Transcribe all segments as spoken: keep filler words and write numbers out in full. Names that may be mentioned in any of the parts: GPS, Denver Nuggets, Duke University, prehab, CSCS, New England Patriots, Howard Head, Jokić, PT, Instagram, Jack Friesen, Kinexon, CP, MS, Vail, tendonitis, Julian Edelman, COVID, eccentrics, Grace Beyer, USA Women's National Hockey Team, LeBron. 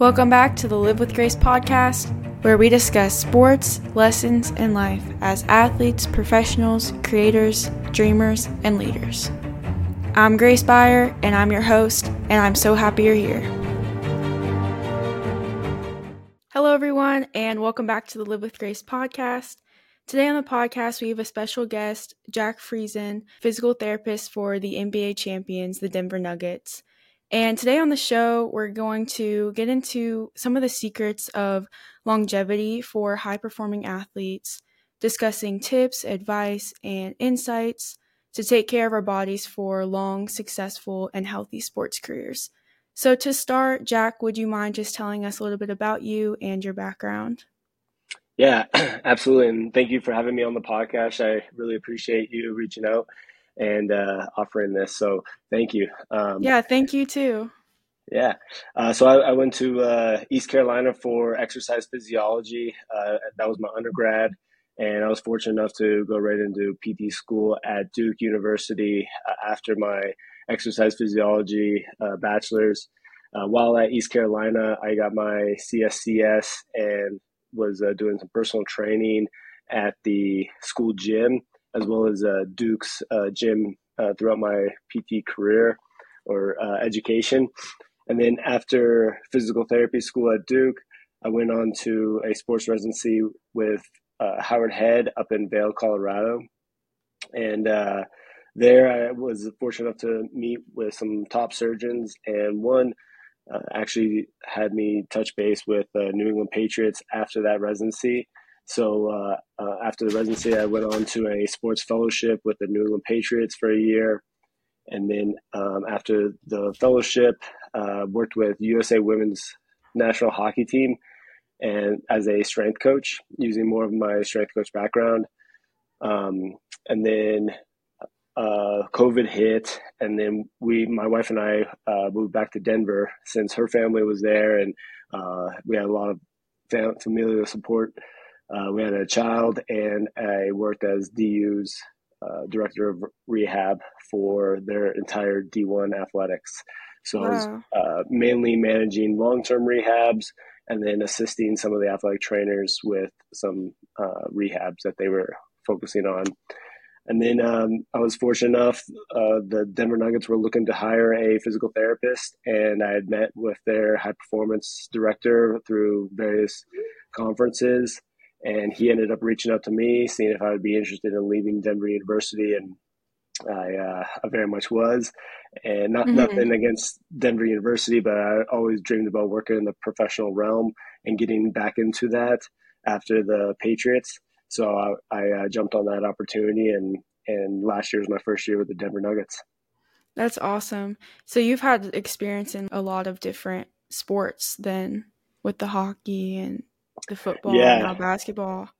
Welcome back to the Live with Grace podcast, where we discuss sports, lessons, and life as athletes, professionals, creators, dreamers, and leaders. I'm Grace Beyer, and I'm your host, and I'm so happy you're here. Hello, everyone, and welcome back to the Live with Grace podcast. Today on the podcast, we have a special guest, Jack Friesen, physical therapist for the N B A champions, the Denver Nuggets. And today on the show, we're going to get into some of the secrets of longevity for high-performing athletes, discussing tips, advice, and insights to take care of our bodies for long, successful, and healthy sports careers. So to start, Jack, would you mind just telling us a little bit about you and your background? Yeah, absolutely. And thank you for having me on the podcast. I really appreciate you reaching out and uh, offering this. So thank you. Um, yeah, thank you too. Yeah. Uh, so I, I went to uh, East Carolina for exercise physiology. Uh, that was my undergrad. And I was fortunate enough to go right into P T school at Duke University uh, after my exercise physiology uh, bachelor's. Uh, while at East Carolina, I got my C S C S and was uh, doing some personal training at the school gym, as well as uh, Duke's uh, gym uh, throughout my P T career or uh, education. And then after physical therapy school at Duke, I went on to a sports residency with uh, Howard Head up in Vail, Colorado. And uh, there I was fortunate enough to meet with some top surgeons, and one uh, actually had me touch base with uh, New England Patriots after that residency. So uh, uh, after the residency, I went on to a sports fellowship with the New England Patriots for a year. And then um, after the fellowship, uh, worked with U S A Women's National Hockey Team and as a strength coach, using more of my strength coach background. Um, and then uh, COVID hit, and then we, my wife and I uh, moved back to Denver since her family was there, and uh, we had a lot of fam- familial support. Uh, we had a child, and I worked as D U's uh, director of rehab for their entire D one athletics. So wow. I was uh, mainly managing long-term rehabs and then assisting some of the athletic trainers with some uh, rehabs that they were focusing on. And then um, I was fortunate enough, uh, the Denver Nuggets were looking to hire a physical therapist, and I had met with their high-performance director through various conferences. And he ended up reaching out to me, seeing if I would be interested in leaving Denver University, and I, uh, I very much was. And not mm-hmm. nothing against Denver University, but I always dreamed about working in the professional realm and getting back into that after the Patriots. So I, I uh, jumped on that opportunity, and, and last year was my first year with the Denver Nuggets. That's awesome. So you've had experience in a lot of different sports then, with the hockey and the football, yeah. Now basketball.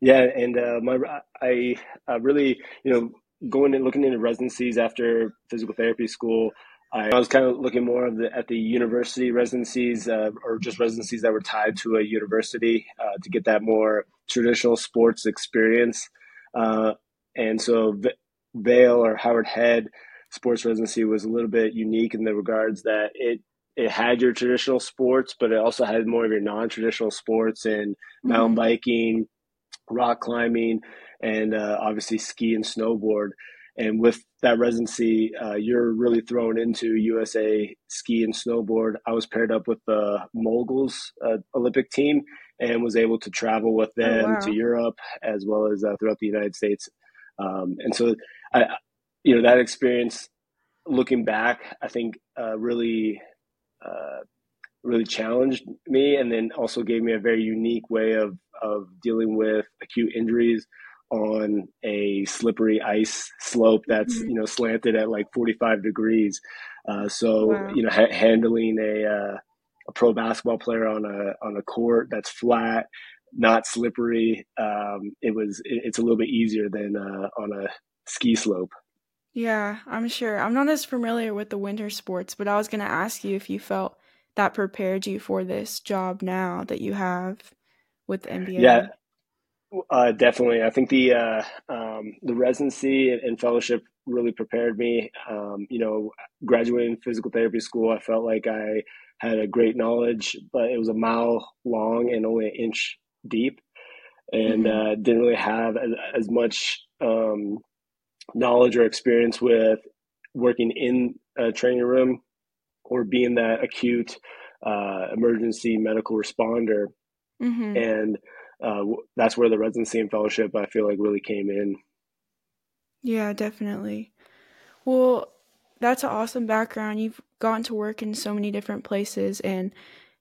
Yeah, and uh, my I, I really, you know, going and looking into residencies after physical therapy school, I, I was kind of looking more of the, at the university residencies uh, or just residencies that were tied to a university uh, to get that more traditional sports experience. Uh, and so v- Vail or Howard Head sports residency was a little bit unique in the regards that it, It had your traditional sports, but it also had more of your non-traditional sports and mountain biking, rock climbing, and uh, obviously ski and snowboard. And with that residency, uh, you're really thrown into U S A ski and snowboard. I was paired up with the Moguls uh, Olympic team and was able to travel with them oh, wow. to Europe as well as uh, throughout the United States. Um, and so, I, you know, that experience, looking back, I think uh, really – Uh, really challenged me, and then also gave me a very unique way of of dealing with acute injuries on a slippery ice slope that's mm-hmm. you know slanted at like forty-five degrees. Uh, so wow. you know ha- handling a uh, a pro basketball player on a on a court that's flat, not slippery, um, it was it, it's a little bit easier than uh, on a ski slope. Yeah, I'm sure. I'm not as familiar with the winter sports, but I was going to ask you if you felt that prepared you for this job now that you have with the N B A. Yeah, uh, definitely. I think the uh, um, the residency and fellowship really prepared me. Um, you know, graduating physical therapy school, I felt like I had a great knowledge, but it was a mile long and only an inch deep, and mm-hmm. uh, didn't really have as, as much um, knowledge or experience with working in a training room or being that acute uh, emergency medical responder. Mm-hmm. And uh, that's where the residency and fellowship, I feel like, really came in. Yeah, definitely. Well, that's an awesome background. You've gotten to work in so many different places, and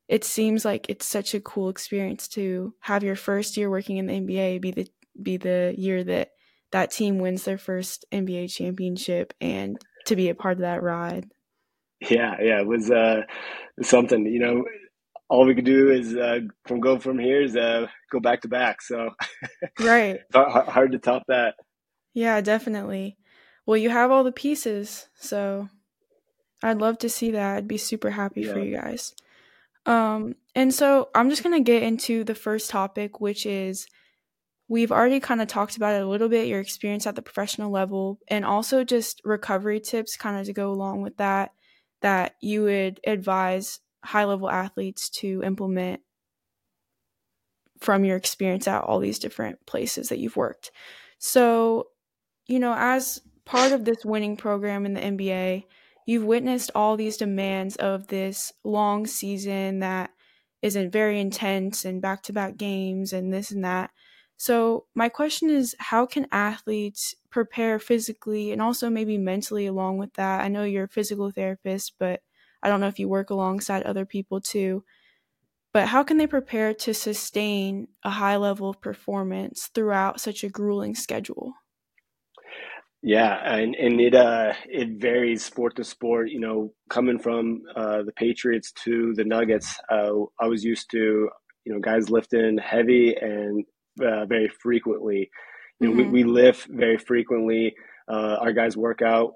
it seems like it's such a cool experience to have your first year working in the N B A be the be the year that that team wins their first N B A championship and to be a part of that ride. Yeah, yeah, it was uh, something, you know. All we could do is uh, from go from here is uh, go back to back. So right, hard to top that. Yeah, definitely. Well, you have all the pieces, so I'd love to see that. I'd be super happy yeah. for you guys. Um, and so I'm just going to get into the first topic, which is we've already kind of talked about it a little bit, your experience at the professional level, and also just recovery tips kind of to go along with that, that you would advise high-level athletes to implement from your experience at all these different places that you've worked. So, you know, as part of this winning program in the N B A, you've witnessed all these demands of this long season that isn't very intense and back-to-back games and this and that. So my question is, how can athletes prepare physically and also maybe mentally along with that? I know you're a physical therapist, but I don't know if you work alongside other people too, but how can they prepare to sustain a high level of performance throughout such a grueling schedule? Yeah, and, and it uh, it varies sport to sport. You know, coming from uh, the Patriots to the Nuggets, uh, I was used to, you know, guys lifting heavy and uh, very frequently. You know, mm-hmm. we, we lift very frequently. Uh, our guys work out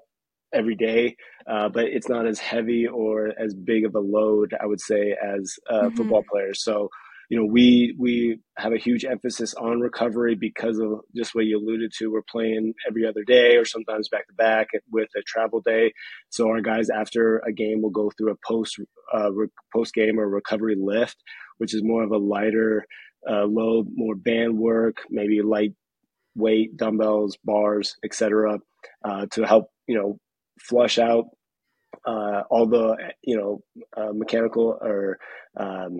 every day, uh, but it's not as heavy or as big of a load, I would say, as uh, mm-hmm. football players. So, you know, we we have a huge emphasis on recovery because of just what you alluded to. We're playing every other day or sometimes back to back with a travel day. So our guys after a game will go through a post uh, re- post game or recovery lift, which is more of a lighter uh, load, more band work, maybe light weight, dumbbells, bars, et cetera, uh, to help, you know, flush out uh, all the, you know, uh, mechanical or, um,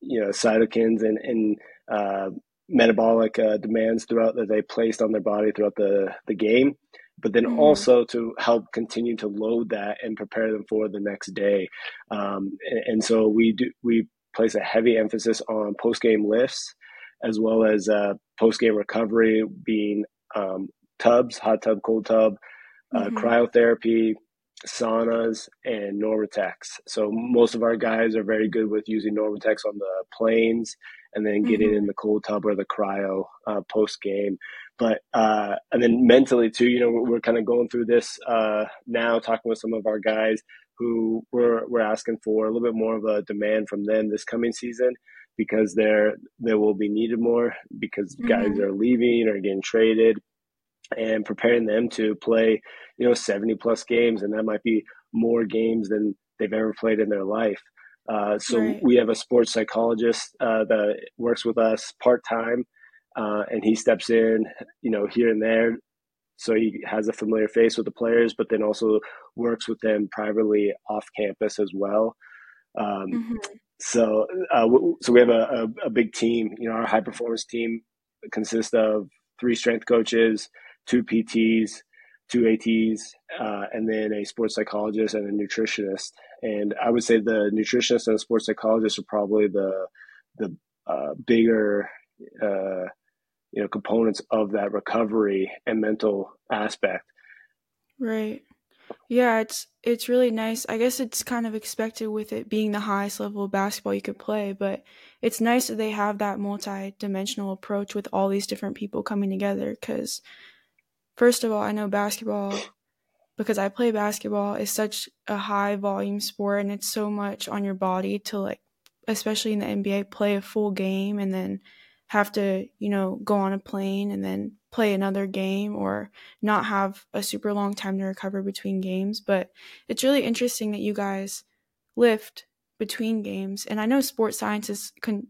you know, cytokines and, and uh, metabolic uh, demands throughout that they placed on their body throughout the, the game, but then mm-hmm. also to help continue to load that and prepare them for the next day. Um, and, and so we do, we place a heavy emphasis on post-game lifts as well as uh, post-game recovery being um, tubs, hot tub, cold tub, Uh, mm-hmm. cryotherapy, saunas, and Normatex. So most of our guys are very good with using Normatex on the planes and then getting mm-hmm. in the cold tub or the cryo uh, post-game. But uh, and then mentally too, you know, we're, we're kind of going through this uh, now, talking with some of our guys who we're, we're asking for a little bit more of a demand from them this coming season because they're they will be needed more because mm-hmm. guys are leaving or getting traded, and preparing them to play, you know, seventy plus games. And that might be more games than they've ever played in their life. Uh, so right. we have a sports psychologist uh, that works with us part-time uh, and he steps in, you know, here and there. So he has a familiar face with the players, but then also works with them privately off campus as well. Um, mm-hmm. So, uh, so we have a, a, a big team, you know, our high performance team consists of three strength coaches, two P Ts, two A Ts, uh, and then a sports psychologist and a nutritionist. And I would say the nutritionist and the sports psychologist are probably the the uh, bigger uh, you know components of that recovery and mental aspect. Right. Yeah, it's it's really nice. I guess it's kind of expected with it being the highest level of basketball you could play, but it's nice that they have that multi-dimensional approach with all these different people coming together because, first of all, I know basketball, because I play basketball, is such a high-volume sport, and it's so much on your body to, like, especially in the N B A, play a full game and then have to, you know, go on a plane and then play another game or not have a super long time to recover between games. But it's really interesting that you guys lift, between games? And I know sports science is con-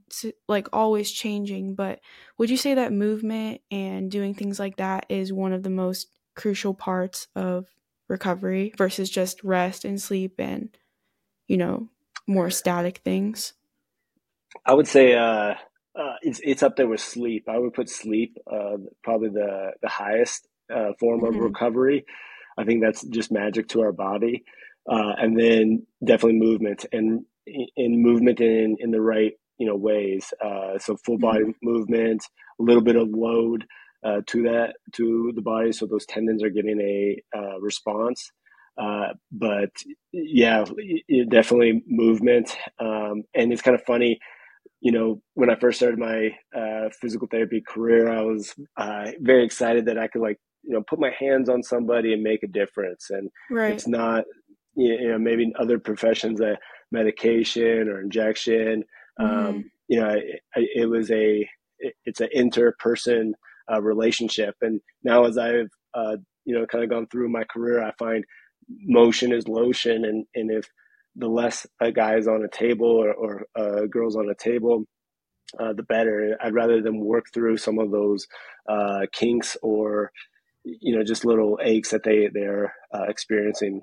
like always changing, but would you say that movement and doing things like that is one of the most crucial parts of recovery versus just rest and sleep and, you know, more static things? I would say uh, uh, it's it's up there with sleep. I would put sleep uh, probably the, the highest uh, form mm-hmm. of recovery. I think that's just magic to our body. Uh, and then definitely movement and in movement in, in the right, you know, ways. Uh, so full body mm-hmm. movement, a little bit of load uh, to that, to the body. So those tendons are getting a uh, response. Uh, but yeah, it, definitely movement. Um, and it's kind of funny, you know, when I first started my uh, physical therapy career, I was uh, very excited that I could like, you know, put my hands on somebody and make a difference. And right. it's not, you know, maybe in other professions, uh, medication or injection, um, mm-hmm. you know, it, it was a, it, it's an inter-person uh, relationship. And now as I've, uh, you know, kind of gone through my career, I find motion is lotion. And, and if the less a guy is on a table or, or a uh, girl's on a table, uh, the better. I'd rather them work through some of those uh, kinks or, you know, just little aches that they, they're uh, experiencing.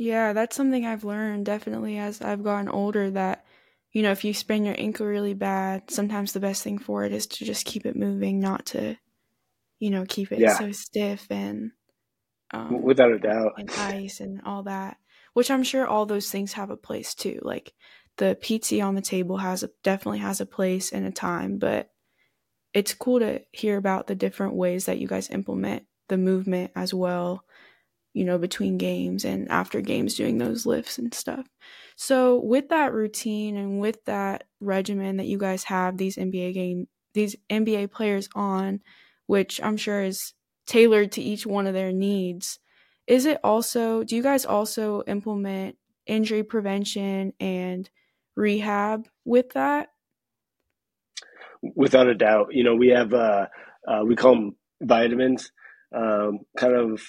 Yeah, that's something I've learned definitely as I've gotten older that, you know, if you sprain your ankle really bad, sometimes the best thing for it is to just keep it moving, not to, you know, keep it yeah. so stiff and um, without a doubt, and ice and all that, which I'm sure all those things have a place too. Like the P T on the table has a, definitely has a place and a time, but it's cool to hear about the different ways that you guys implement the movement as well, you know, between games and after games doing those lifts and stuff. So with that routine and with that regimen that you guys have these N B A game, these N B A players on, which I'm sure is tailored to each one of their needs, is it also, do you guys also implement injury prevention and rehab with that? Without a doubt. You know, we have, uh, uh, we call them vitamins. Um, kind of,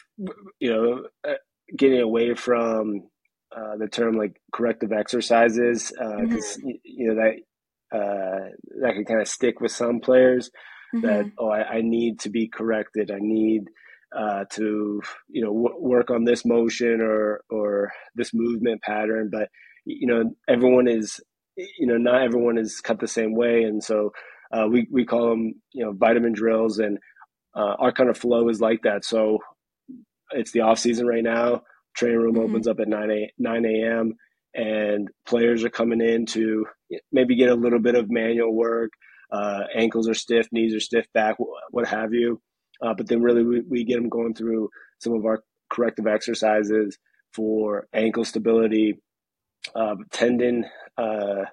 you know, getting away from uh, the term like corrective exercises, because uh, mm-hmm. you know that uh, that can kind of stick with some players. Mm-hmm. That oh, I, I need to be corrected. I need uh, to you know w- work on this motion or or this movement pattern. But you know, everyone is you know not everyone is cut the same way, and so uh, we we call them you know vitamin drills and. Uh, our kind of flow is like that. So it's the off season right now. Training room mm-hmm. opens up at nine a.m. and players are coming in to maybe get a little bit of manual work. Uh, ankles are stiff, knees are stiff, back, what have you. Uh, but then really we, we get them going through some of our corrective exercises for ankle stability, uh, tendon, uh,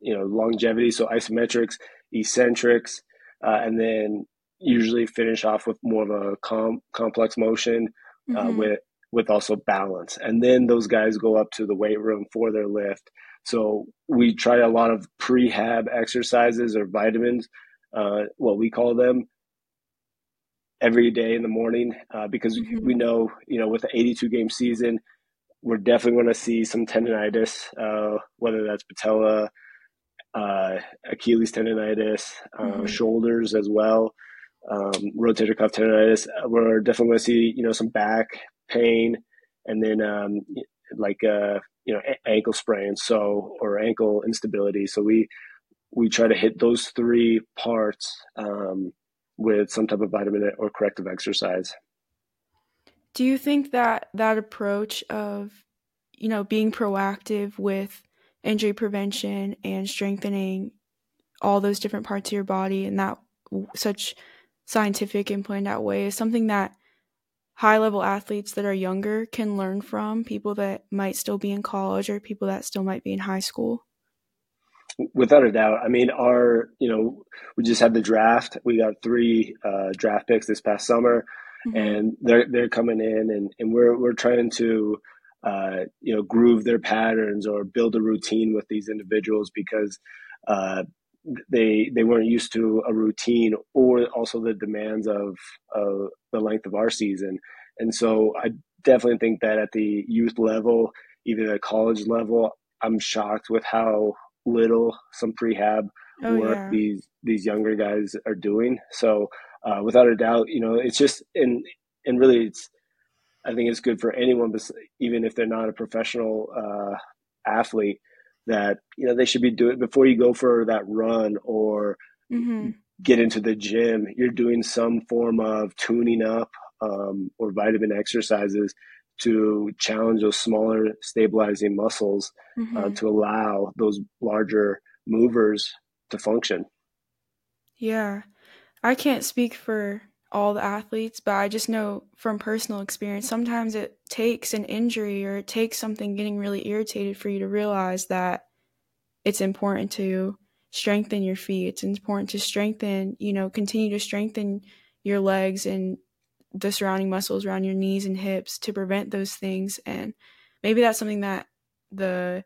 you know, longevity. So isometrics, eccentrics, uh, and then usually finish off with more of a com- complex motion uh, mm-hmm. with with also balance. And then those guys go up to the weight room for their lift. So we try a lot of prehab exercises or vitamins, uh, what we call them, every day in the morning uh, because mm-hmm. we know, you know, with the eighty-two game season, we're definitely going to see some tendonitis, uh, whether that's patella, uh, Achilles tendonitis, mm-hmm. uh, shoulders as well. Um, rotator cuff tendonitis. We're definitely going to see, you know, some back pain, and then um, like uh, you know, a- ankle sprains, so or ankle instability. So we we try to hit those three parts um, with some type of vitamin or corrective exercise. Do you think that that approach of, you know, being proactive with injury prevention and strengthening all those different parts of your body and that such scientific and planned out way is something that high level athletes that are younger can learn from, people that might still be in college or people that still might be in high school? Without a doubt. I mean, our, you know, we just had the draft. We got three uh, draft picks this past summer mm-hmm. and they're, they're coming in and, and we're, we're trying to, uh, you know, groove their patterns or build a routine with these individuals because, uh, they they weren't used to a routine or also the demands of uh, the length of our season. And so I definitely think that at the youth level, even at college level, I'm shocked with how little some prehab oh, work yeah. these these younger guys are doing. So uh, without a doubt, you know, it's just and and really, it's I think it's good for anyone, but even if they're not a professional uh, athlete, that you know they should be doing before you go for that run or mm-hmm. get into the gym. You're doing some form of tuning up um, or vitamin exercises to challenge those smaller stabilizing muscles mm-hmm. uh, to allow those larger movers to function. Yeah. I can't speak for all the athletes, but I just know from personal experience, sometimes it takes an injury or it takes something getting really irritated for you to realize that it's important to strengthen your feet. It's important to strengthen, you know, continue to strengthen your legs and the surrounding muscles around your knees and hips to prevent those things. And maybe that's something that the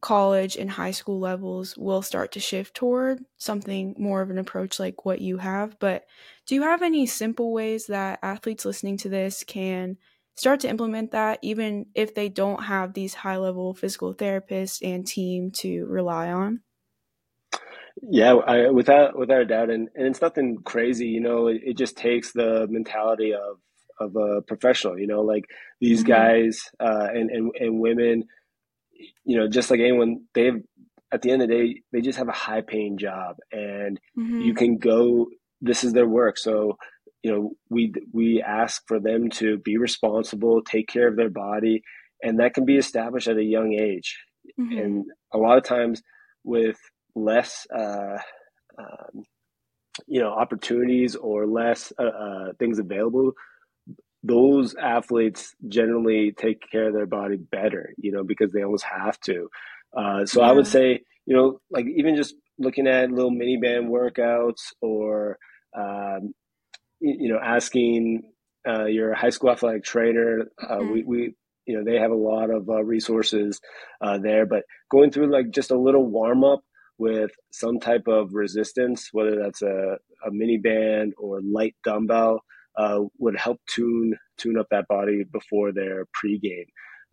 college and high school levels will start to shift toward, something more of an approach like what you have. But do you have any simple ways that athletes listening to this can start to implement that, even if they don't have these high level physical therapists and team to rely on? Yeah, I, without without a doubt, and, and it's nothing crazy, you know. It, it just takes the mentality of of a professional, you know, like these mm-hmm. guys uh, and, and and women, you know, just like anyone, they have, at the end of the day, they just have a high paying job, and mm-hmm. you can go. This is their work, so you know we we ask for them to be responsible, take care of their body, and that can be established at a young age. Mm-hmm. And a lot of times with less, uh, um, you know, opportunities or less uh, uh, things available, those athletes generally take care of their body better, you know, because they almost have to. Uh, so yeah. I would say, you know, like even just looking at little mini band workouts or, um, you, you know, asking uh, your high school athletic trainer, uh, mm-hmm. we, we, you know, they have a lot of uh, resources uh, there, but going through like just a little warm up with some type of resistance, whether that's a, a mini band or light dumbbell, uh, would help tune tune up that body before their pregame.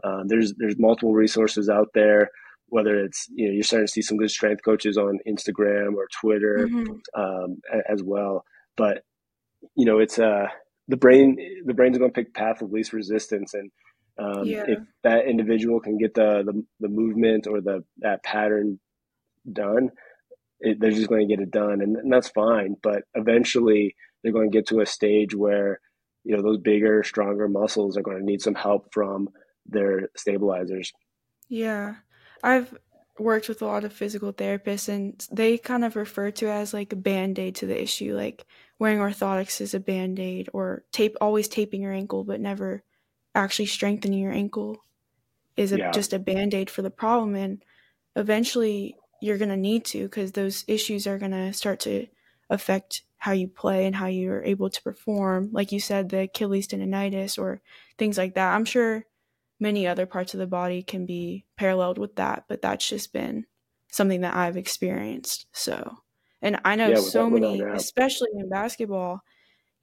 Uh, there's there's multiple resources out there, whether it's, you know, you're starting to see some good strength coaches on Instagram or Twitter mm-hmm. um, as well. But, you know, it's uh, the brain, the brain's going to pick path of least resistance. And um, yeah. if that individual can get the, the, the movement or the that pattern done, it, they're just going to get it done, and, and that's fine. But eventually they're going to get to a stage where, you know, those bigger, stronger muscles are going to need some help from their stabilizers. Yeah, I've worked with a lot of physical therapists, and they kind of refer to it as like a band-aid to the issue, like wearing orthotics is a band-aid, or tape always taping your ankle but never actually strengthening your ankle is a, yeah. just a band-aid for the problem. And eventually you're going to need to, because those issues are going to start to affect how you play and how you're able to perform. Like you said, the Achilles tendonitis or things like that. I'm sure many other parts of the body can be paralleled with that, but that's just been something that I've experienced. So, and I know yeah, so many, especially in basketball,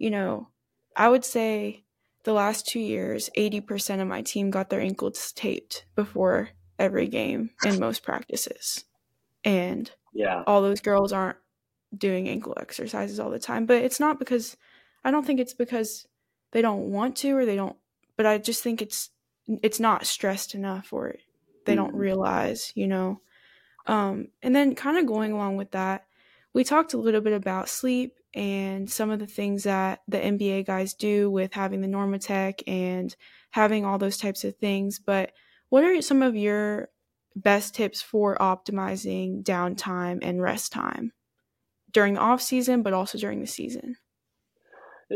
you know, I would say the last two years, eighty percent of my team got their ankles taped before every game in most practices. And yeah. all those girls aren't doing ankle exercises all the time. But it's not because – I don't think it's because they don't want to or they don't – but I just think it's it's not stressed enough, or they don't realize, you know. Um, and then kind of going along with that, we talked a little bit about sleep and some of the things that the N B A guys do with having the Normatex and having all those types of things. But what are some of your – best tips for optimizing downtime and rest time during the off season, but also during the season?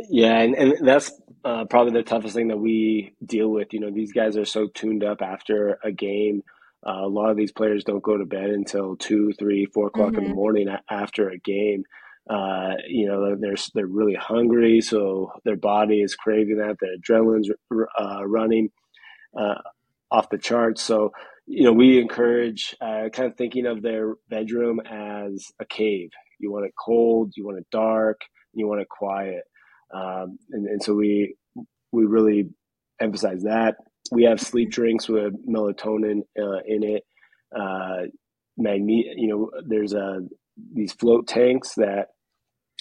Yeah. And, and that's uh, probably the toughest thing that we deal with. You know, these guys are so tuned up after a game. Uh, a lot of these players don't go to bed until two, three, four o'clock mm-hmm. in the morning after a game. Uh, you know, they're, they're really hungry. So their body is craving that. Their adrenaline's uh, running uh, off the charts. So, you know, we encourage uh, kind of thinking of their bedroom as a cave. You want it cold, you want it dark, you want it quiet. Um, and, and so we we really emphasize that. We have sleep drinks with melatonin uh, in it uh, magne- you know, there's a, these float tanks that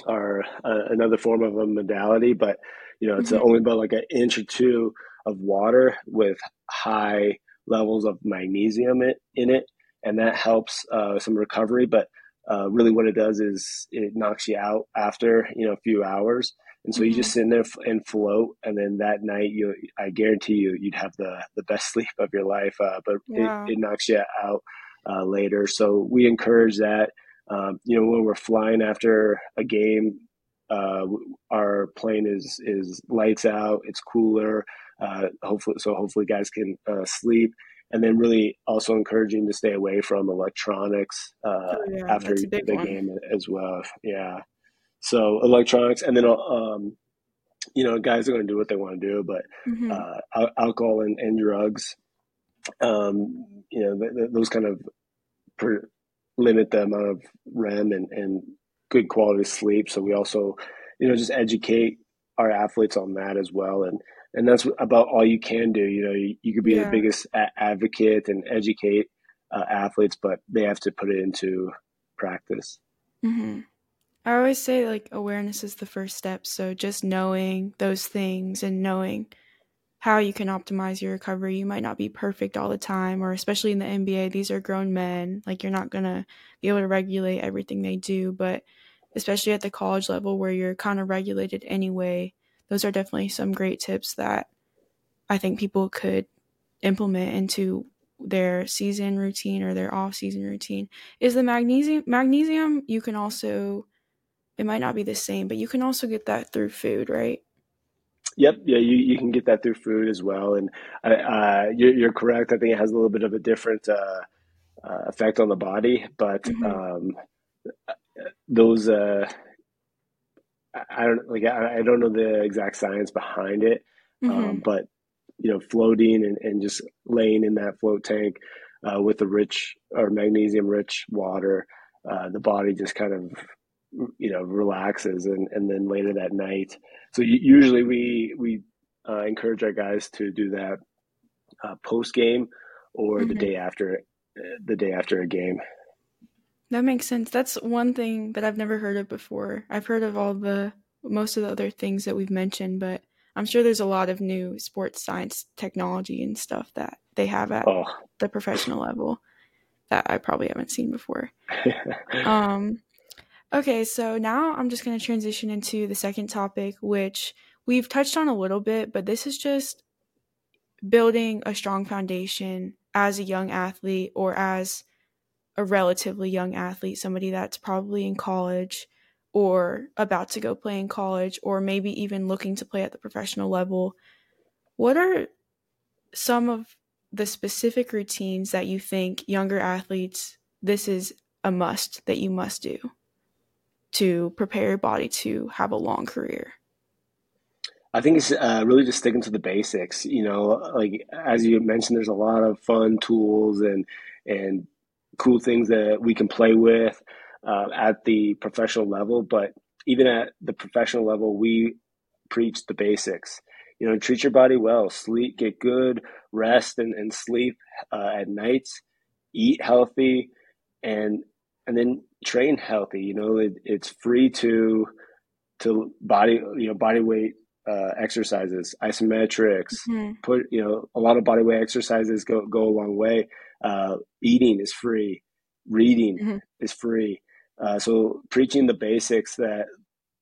are uh, another form of a modality, but, you know, it's mm-hmm. only about like an inch or two of water with high levels of magnesium in, in it. And that helps uh, some recovery, but uh, really what it does is it knocks you out after, you know, a few hours. And so mm-hmm. you just sit in there and float. And then that night, you, I guarantee you, you'd have the, the best sleep of your life, uh, but yeah. it, it knocks you out uh, later. So we encourage that. Um, you know, when we're flying after a game, uh, our plane is, is lights out, it's cooler. Uh, hopefully, so hopefully guys can uh, sleep. And then really also encouraging to stay away from electronics uh, oh, yeah, after the one. game as well. Yeah. So electronics, and then, um, you know, guys are going to do what they want to do, but mm-hmm. uh, alcohol and, and drugs, um, you know, th- th- those kind of per- limit the amount of R E M and, and good quality sleep. So we also, you know, just educate our athletes on that as well. And, and that's about all you can do. You know, you, you could be yeah. the biggest a- advocate and educate uh, athletes, but they have to put it into practice. Mm-hmm. I always say, like, awareness is the first step. So just knowing those things and knowing how you can optimize your recovery. You might not be perfect all the time, or especially in the N B A, these are grown men. Like, you're not going to be able to regulate everything they do, but especially at the college level where you're kind of regulated anyway, those are definitely some great tips that I think people could implement into their season routine or their off-season routine. Is the magnesium, magnesium you can also... It might not be the same, but you can also get that through food, right? Yep. Yeah, you, you can get that through food as well. And uh, you're, you're correct. I think it has a little bit of a different uh, uh, effect on the body, but mm-hmm. um, those, uh, I don't like, I, I don't know the exact science behind it, mm-hmm. um, but, you know, floating and, and just laying in that float tank uh, with the rich or magnesium rich water, uh, the body just kind of, you know, relaxes, and, and then later that night. So usually we, we uh, encourage our guys to do that uh, post game or mm-hmm. the day after the day after a game. That makes sense. That's one thing that I've never heard of before. I've heard of all the, most of the other things that we've mentioned, but I'm sure there's a lot of new sports science technology and stuff that they have at oh. the professional level that I probably haven't seen before. um, Okay, so now I'm just going to transition into the second topic, which we've touched on a little bit, but this is just building a strong foundation as a young athlete, or as a relatively young athlete, somebody that's probably in college or about to go play in college, or maybe even looking to play at the professional level. What are some of the specific routines that you think younger athletes, this is a must that you must do to prepare your body to have a long career? I think it's uh, really just sticking to the basics. You know, like as you mentioned, there's a lot of fun tools and and cool things that we can play with uh, at the professional level. But even at the professional level, we preach the basics. You know, treat your body well, sleep, get good rest and, and sleep uh, at nights, eat healthy, and and then train healthy. You know, it, it's free to to body, you know, body weight uh, exercises, isometrics, mm-hmm. put, you know, a lot of body weight exercises go, go a long way. Uh, eating is free. Reading mm-hmm. is free. Uh, so preaching the basics, that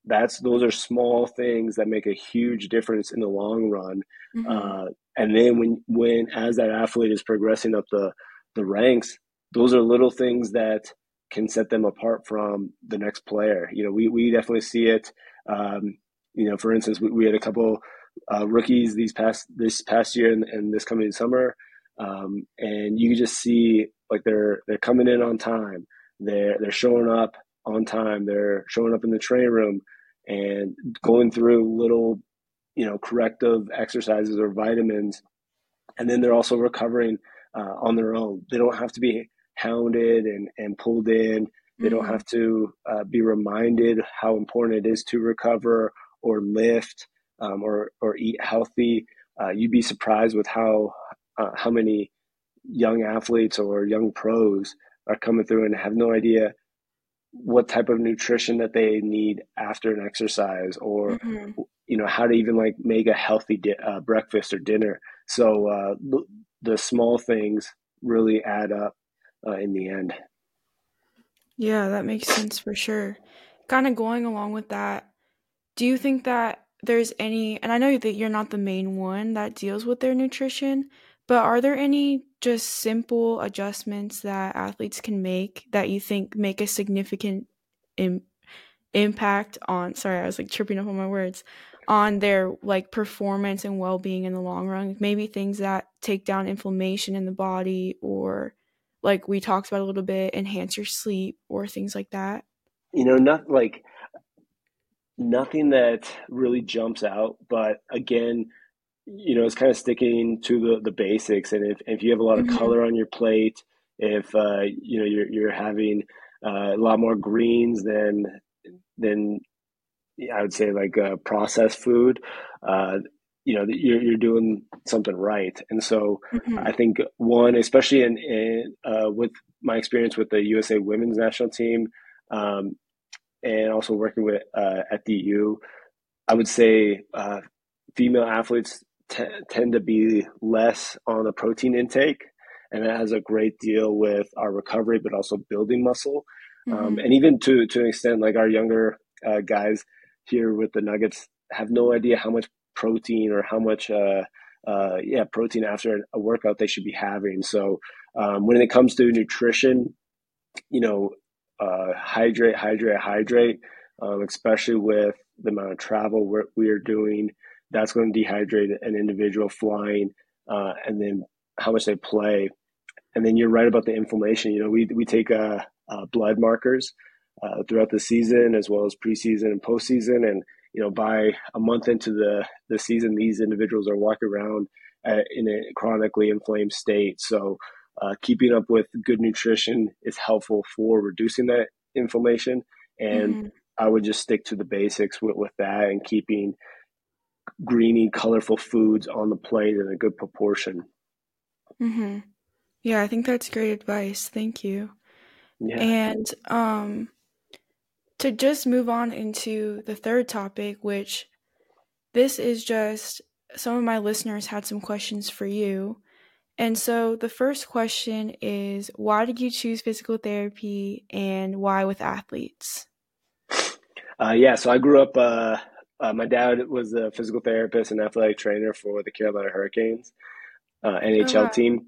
that's, those are small things that make a huge difference in the long run. Mm-hmm. Uh, and then when, when, as that athlete is progressing up the, the ranks, those are little things that can set them apart from the next player. You know, we, we definitely see it. Um, you know, for instance, we, we had a couple uh, rookies these past this past year and, and this coming summer, um, and you just see like they're they're coming in on time, they're they're showing up on time, they're showing up in the training room, and going through little, you know, corrective exercises or vitamins, and then they're also recovering uh, on their own. They don't have to be hounded and, and pulled in. They don't have to uh, be reminded how important it is to recover or lift um, or or eat healthy. Uh, you'd be surprised with how uh, how many young athletes or young pros are coming through and have no idea what type of nutrition that they need after an exercise, or mm-hmm. you know, how to even like make a healthy di- uh, breakfast or dinner. So uh, the, the small things really add up uh, in the end. Yeah, that makes sense for sure. Kind of going along with that, do you think that there's any, and I know that you're not the main one that deals with their nutrition, but are there any just simple adjustments that athletes can make that you think make a significant im- impact on, sorry, I was like tripping up on my words, on their like performance and well-being in the long run? Maybe things that take down inflammation in the body, or like we talked about a little bit, enhance your sleep or things like that. You know, not like nothing that really jumps out, but again, you know, it's kind of sticking to the, the basics. And if, if you have a lot of mm-hmm. color on your plate, if, uh, you know, you're, you're having uh, a lot more greens than, than I would say like uh, processed food, uh, you know, you're, you're doing something right. And so mm-hmm. I think one, especially in, in uh, with my experience with the U S A Women's National Team, um, and also working with uh, at the U, I would say uh, female athletes t- tend to be less on the protein intake, and that has a great deal with our recovery, but also building muscle, mm-hmm. um, and even to to an extent, like our younger uh, guys here with the Nuggets have no idea how much protein or how much uh, uh, yeah protein after a workout they should be having. So um, when it comes to nutrition, you know. Uh, hydrate, hydrate, hydrate, um, especially with the amount of travel we're, we are doing. That's going to dehydrate an individual flying, uh, and then how much they play. And then you're right about the inflammation. You know, we we take uh, uh, blood markers uh, throughout the season, as well as preseason and postseason. And, you know, by a month into the, the season, these individuals are walking around uh, in a chronically inflamed state. So, Uh, keeping up with good nutrition is helpful for reducing that inflammation. And mm-hmm. I would just stick to the basics with, with that, and keeping greeny, colorful foods on the plate in a good proportion. Mm-hmm. Yeah, I think that's great advice. Thank you. Yeah. And um, to just move on into the third topic, which this is just some of my listeners had some questions for you. And so the first question is, why did you choose physical therapy, and why with athletes? Uh, yeah, so I grew up, uh, uh, my dad was a physical therapist and athletic trainer for the Carolina Hurricanes uh, N H L oh, wow. team.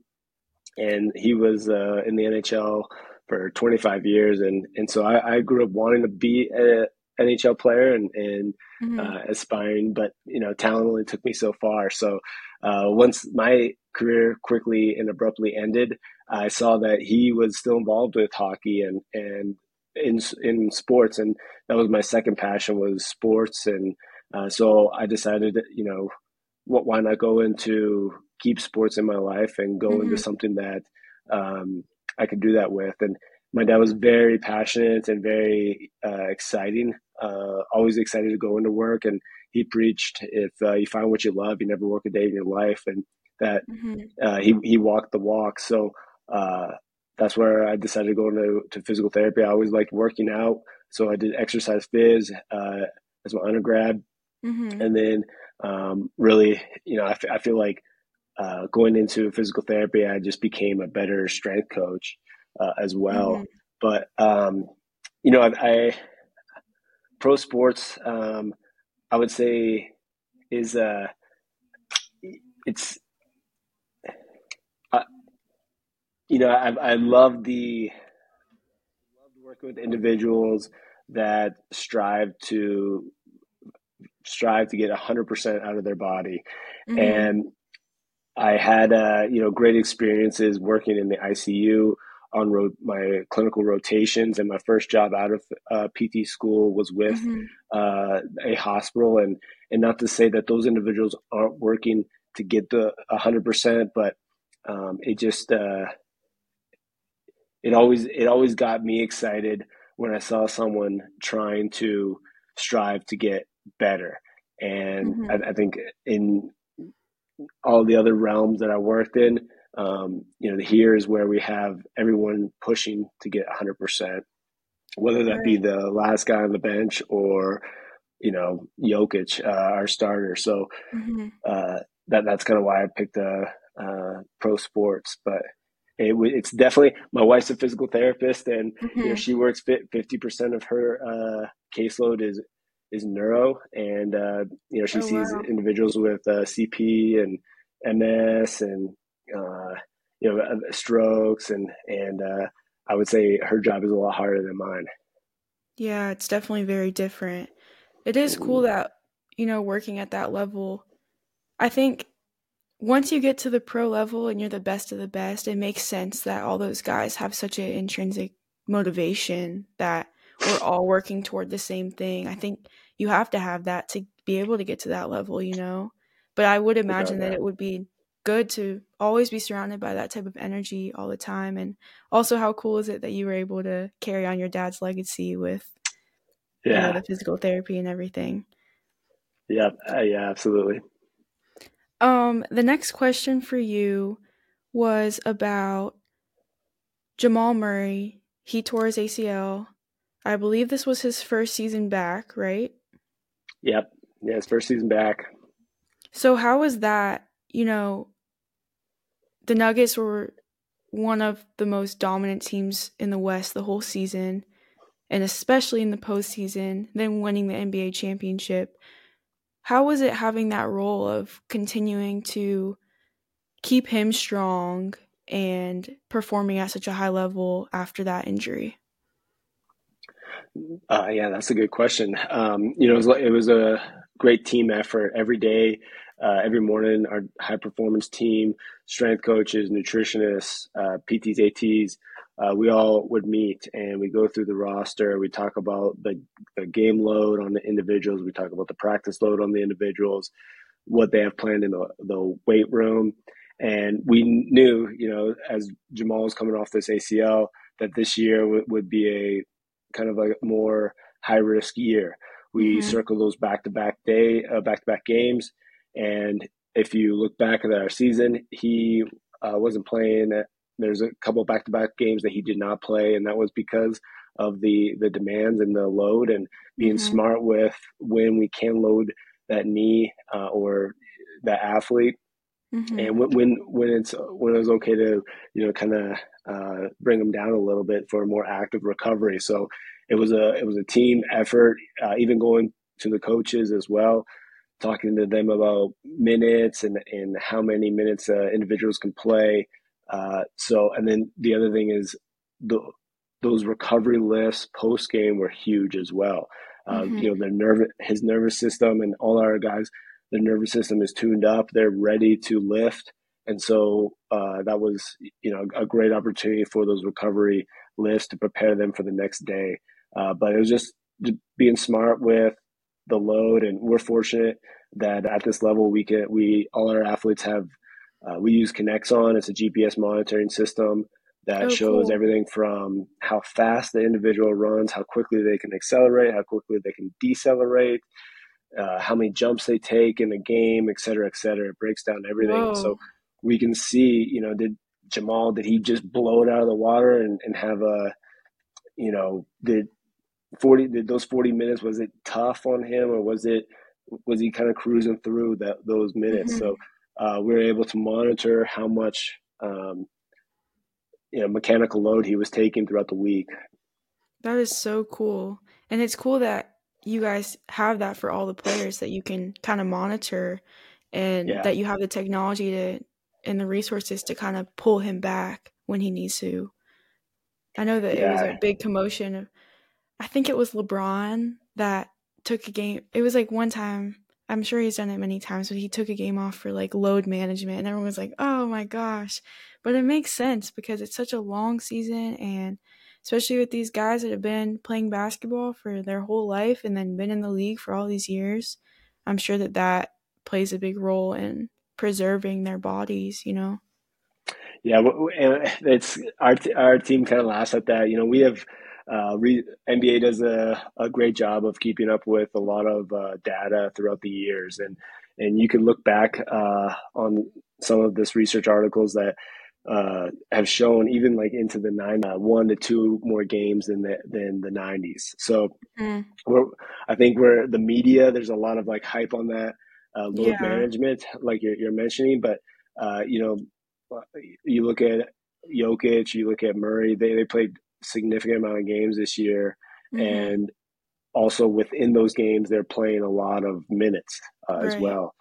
And he was uh, in the N H L for twenty-five years. And, and so I, I grew up wanting to be an N H L player and, and mm-hmm. uh, aspiring, but, you know, talent only took me so far. So uh, once my career quickly and abruptly ended, I saw that he was still involved with hockey and, and in in sports. And that was my second passion, was sports. And uh, so I decided, you know, what, why not go into keep sports in my life and go mm-hmm. into something that um, I could do that with. And my dad was very passionate and very uh, exciting, uh, always excited to go into work. And he preached, if uh, you find what you love, you never work a day in your life. And that uh, he, he walked the walk. So uh, that's where I decided to go into to physical therapy. I always liked working out. So I did exercise phys uh, as my undergrad. Mm-hmm. And then um, really, you know, I, f- I feel like uh, going into physical therapy, I just became a better strength coach uh, as well. Mm-hmm. But, um, you know, I, I pro sports, um, I would say is uh, it's, You know, I, I love the love working with individuals that strive to strive to get one hundred percent out of their body, mm-hmm. and I had uh, you know great experiences working in the I C U on ro- my clinical rotations, and my first job out of uh, P T school was with mm-hmm. uh, a hospital, and and not to say that those individuals aren't working to get the one hundred percent, but um, it just uh, It always it always got me excited when I saw someone trying to strive to get better. And mm-hmm. I, I think in all the other realms that I worked in, Um, you know, the here is where we have everyone pushing to get one hundred percent, whether that be the last guy on the bench or, you know, Jokić, uh, our starter. So mm-hmm. uh, that that's kind of why I picked uh, uh, pro sports. But it, it's definitely, my wife's a physical therapist, and mm-hmm. you know, she works fifty percent of her uh, caseload is is neuro, and uh, you know, she oh, sees wow. individuals with uh, C P and M S and uh, you know, strokes, and and uh, I would say her job is a lot harder than mine. Yeah, it's definitely very different. It is cool that, you know, working at that level, I think once you get to the pro level and you're the best of the best, it makes sense that all those guys have such an intrinsic motivation that we're all working toward the same thing. I think you have to have that to be able to get to that level, you know. But I would imagine that it would be good to always be surrounded by that type of energy all the time. And also, how cool is it that you were able to carry on your dad's legacy with yeah. you know, the physical therapy and everything? Yeah, uh, yeah, absolutely. Um, the next question for you was about Jamal Murray. He tore his A C L. I believe this was his first season back, right? Yep. Yeah, his first season back. So how was that? You know, the Nuggets were one of the most dominant teams in the West the whole season, and especially in the postseason, then winning the N B A championship. How was it having that role of continuing to keep him strong and performing at such a high level after that injury? Uh, yeah, that's a good question. Um, you know, it was, it was a great team effort every day. Uh, every morning, our high-performance team, strength coaches, nutritionists, uh, P Ts, A Ts, uh, we all would meet and we go through the roster. We talk about the, the game load on the individuals. We talk about the practice load on the individuals, what they have planned in the, the weight room. And we knew, you know, as Jamal was coming off this A C L, that this year w- would be a kind of a more high-risk year. We mm-hmm. circle those back-to-back day, uh, back-to-back games. And if you look back at our season, he uh, wasn't playing. There's a couple of back-to-back games that he did not play, and that was because of the, the demands and the load and being mm-hmm. smart with when we can load that knee uh, or that athlete. Mm-hmm. And when, when when it's when it was okay to, you know, kind of uh, bring him down a little bit for a more active recovery. So it was a it was a team effort, uh, even going to the coaches as well, talking to them about minutes and, and how many minutes uh, individuals can play. Uh, so, and then the other thing is the, those recovery lifts post-game were huge as well. Um, mm-hmm. You know, their nerve, his nervous system and all our guys, their nervous system is tuned up. They're ready to lift. And so uh, that was, you know, a great opportunity for those recovery lifts to prepare them for the next day. Uh, but it was just being smart with the load, and we're fortunate that at this level we can we all our athletes have uh, we use Kinexon. It's a G P S monitoring system that oh, shows cool. everything from how fast the individual runs, how quickly they can accelerate, how quickly they can decelerate, uh, how many jumps they take in a game, et cetera, et cetera. It breaks down everything. Whoa. So we can see, you know, did Jamal did he just blow it out of the water and, and have a, you know, did forty did those forty minutes, was it tough on him, or was it was he kind of cruising through that those minutes? Mm-hmm. So uh, we were able to monitor how much um, you know mechanical load he was taking throughout the week. That is so cool, and it's cool that you guys have that for all the players, that you can kind of monitor, and yeah. that you have the technology to and the resources to kind of pull him back when he needs to. I know that yeah. it was a big commotion of. I think it was LeBron that took a game. It was like one time, I'm sure he's done it many times, but he took a game off for like load management, and everyone was like, oh my gosh. But it makes sense because it's such a long season, and especially with these guys that have been playing basketball for their whole life and then been in the league for all these years, I'm sure that that plays a big role in preserving their bodies, you know? Yeah, and it's our, our team kind of laughs at that. You know, we have – Uh, re- N B A does a, a great job of keeping up with a lot of uh, data throughout the years. And, and you can look back uh, on some of this research articles that uh, have shown even like into the nine, uh, one to two more games than the, than the nineties. So mm. we're, I think we're the media, there's a lot of like hype on that, uh, load yeah. management, like you're, you're mentioning, but uh, you know, you look at Jokić, you look at Murray, they, they played significant amount of games this year. Mm-hmm. And also within those games, they're playing a lot of minutes uh, right. as well.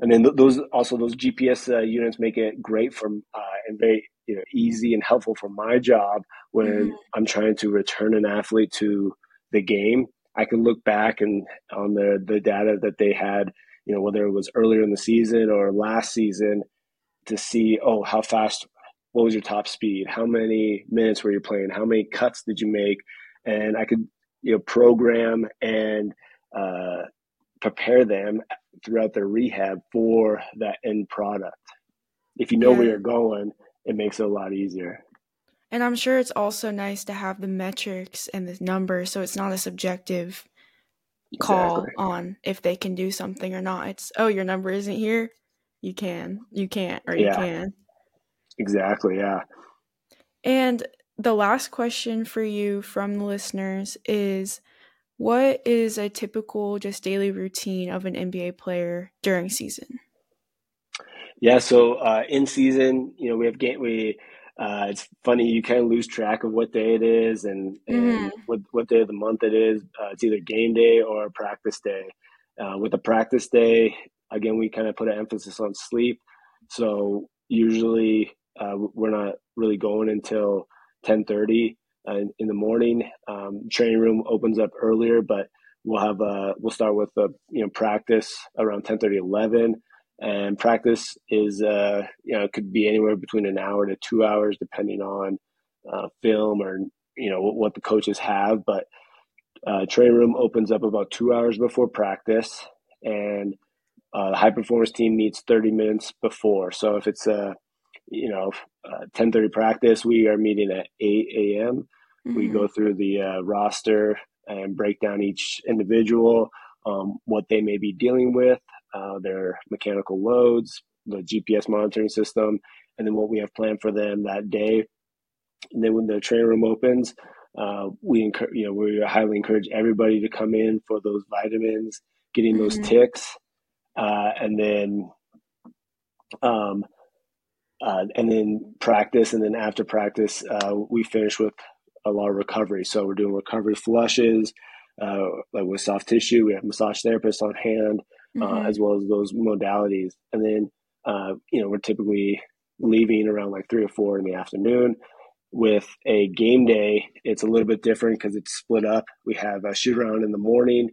And then th- those also those G P S uh, units make it great for uh, and very you know easy and helpful for my job when mm-hmm. I'm trying to return an athlete to the game. I can look back and on the the data that they had, you know, whether it was earlier in the season or last season, to see oh how fast, what was your top speed, how many minutes were you playing, how many cuts did you make, and I could you know program and uh, prepare them throughout their rehab for that end product. If you know yeah. where you're going, it makes it a lot easier. And I'm sure it's also nice to have the metrics and the numbers, so it's not a subjective call exactly. on if they can do something or not. It's, oh, your number isn't here. You can, you can't, or you yeah. can. Exactly. Yeah. And the last question for you from the listeners is, what is a typical just daily routine of an N B A player during season? Yeah, so uh, in season, you know, we have game. We uh, it's funny, you kind of lose track of what day it is and, and mm. what what day of the month it is. Uh, it's either game day or practice day. Uh, with the practice day, again, we kind of put an emphasis on sleep. So usually uh, we're not really going until ten thirty. Uh, in, in the morning, um, training room opens up earlier, but we'll have uh we'll start with a you know practice around ten thirty, eleven, and practice is uh you know it could be anywhere between an hour to two hours depending on uh, film or you know what, what the coaches have. But uh, training room opens up about two hours before practice, and uh, the high performance team meets thirty minutes before. So if it's a uh, you know, uh, ten thirty practice, we are meeting at eight a.m. Mm-hmm. We go through the uh, roster and break down each individual, um, what they may be dealing with, uh, their mechanical loads, the G P S monitoring system, and then what we have planned for them that day. And then when the training room opens, uh, we encourage, you know, we highly encourage everybody to come in for those vitamins, getting mm-hmm. those ticks. Uh, and then, um, Uh, and then practice, and then after practice, uh, we finish with a lot of recovery. So we're doing recovery flushes, uh, like with soft tissue. We have massage therapists on hand, uh, mm-hmm. as well as those modalities. And then, uh, you know, we're typically leaving around like three or four in the afternoon. With a game day, it's a little bit different because it's split up. We have a shoot around in the morning,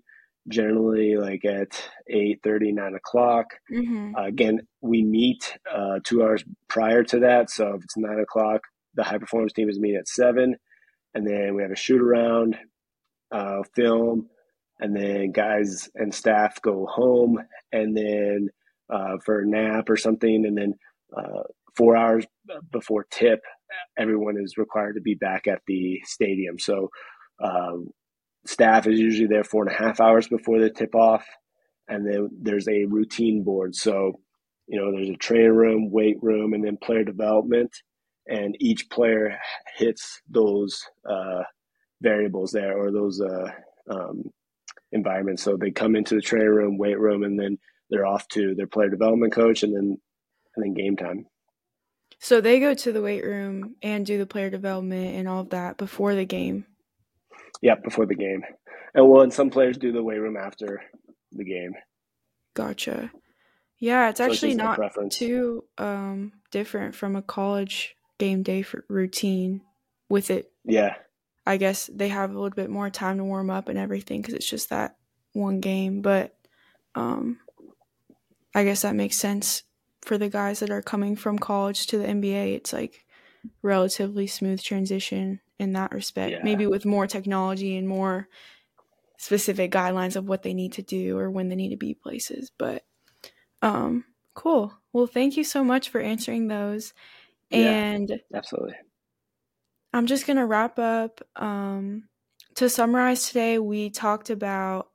generally like at eight thirty, nine o'clock. Mm-hmm. Uh, again, we meet uh, two hours prior to that. So if it's nine o'clock, the high performance team is meeting at seven. And then we have a shoot around, uh, film, and then guys and staff go home, and then uh, for a nap or something. And then uh, four hours before tip, everyone is required to be back at the stadium. So uh, staff is usually there four and a half hours before the tip off. And then there's a routine board. So, you know, there's a training room, weight room, and then player development. And each player hits those uh, variables there, or those uh, um, environments. So they come into the training room, weight room, and then they're off to their player development coach, and then and then game time. So they go to the weight room and do the player development and all of that before the game. Yeah, before the game. And well, and some players do the weight room after the game. Gotcha. Yeah, it's so actually it's not too um, different from a college game day for routine with it. Yeah. I guess they have a little bit more time to warm up and everything because it's just that one game. But um, I guess that makes sense for the guys that are coming from college to the N B A. It's like relatively smooth transition in that respect, yeah. Maybe with more technology and more specific guidelines of what they need to do or when they need to be places. But um, cool. Well, thank you so much for answering those. Yeah, and absolutely. I'm just going to wrap up. Um, to summarize today, we talked about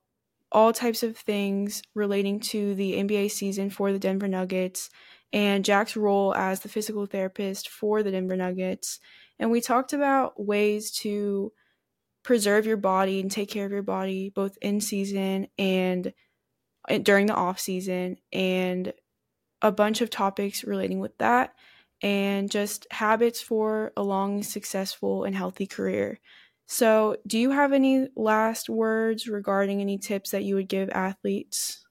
all types of things relating to the N B A season for the Denver Nuggets and Jack's role as the physical therapist for the Denver Nuggets. And we talked about ways to preserve your body and take care of your body both in season and during the off season, and a bunch of topics relating with that, and just habits for a long, successful, and healthy career. So do you have any last words regarding any tips that you would give athletes?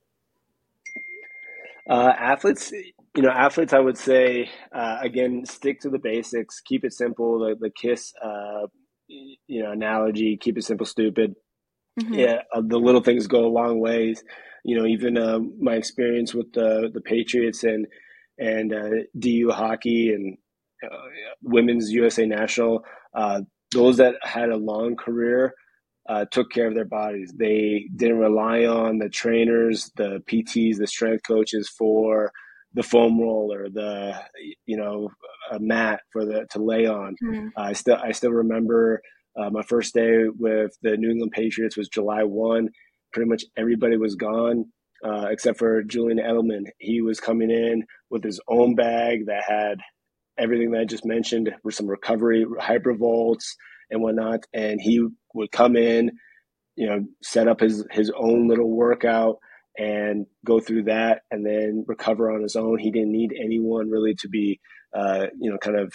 Uh, athletes, you know, athletes, I would say, uh, again, stick to the basics, keep it simple, the, the KISS, uh, you know, analogy, keep it simple, stupid. Mm-hmm. Yeah, uh, the little things go a long ways. You know, even uh, my experience with the, the Patriots and and uh, D U hockey and uh, women's U S A National, uh, those that had a long career uh, took care of their bodies. They didn't rely on the trainers, the P Ts, the strength coaches for the foam roller, the, you know, a mat for the to lay on. Mm-hmm. Uh, I still I still remember uh, my first day with the New England Patriots was July first. Pretty much everybody was gone. Uh, except for Julian Edelman. He was coming in with his own bag that had everything that I just mentioned, with some recovery, hypervolts and whatnot. And he would come in, you know, set up his, his own little workout and go through that and then recover on his own. He didn't need anyone really to be, uh, you know, kind of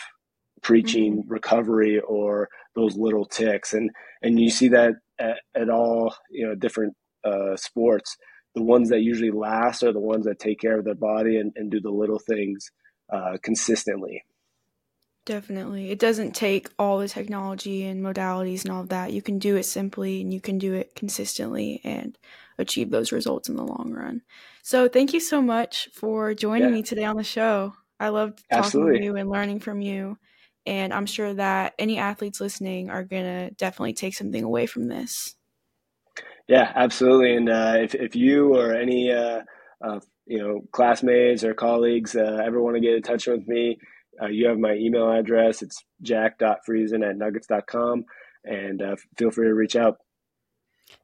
preaching mm-hmm. recovery or those little ticks. And, and you see that at, at all, you know, different uh, sports. The ones that usually last are the ones that take care of their body and, and do the little things uh, consistently. Definitely. It doesn't take all the technology and modalities and all of that. You can do it simply and you can do it consistently and achieve those results in the long run. So thank you so much for joining yeah. me today on the show. I loved talking Absolutely. to you and learning from you. And I'm sure that any athletes listening are going to definitely take something away from this. Yeah, absolutely. And uh, if if you or any uh, uh, you know classmates or colleagues uh, ever want to get in touch with me, uh, you have my email address. It's jack dot friesen at nuggets dot com, and uh, feel free to reach out.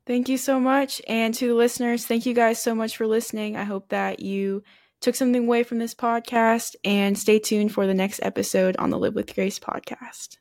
Thank you so much. And to the listeners, thank you guys so much for listening. I hope that you took something away from this podcast, and stay tuned for the next episode on the Live with Grace podcast.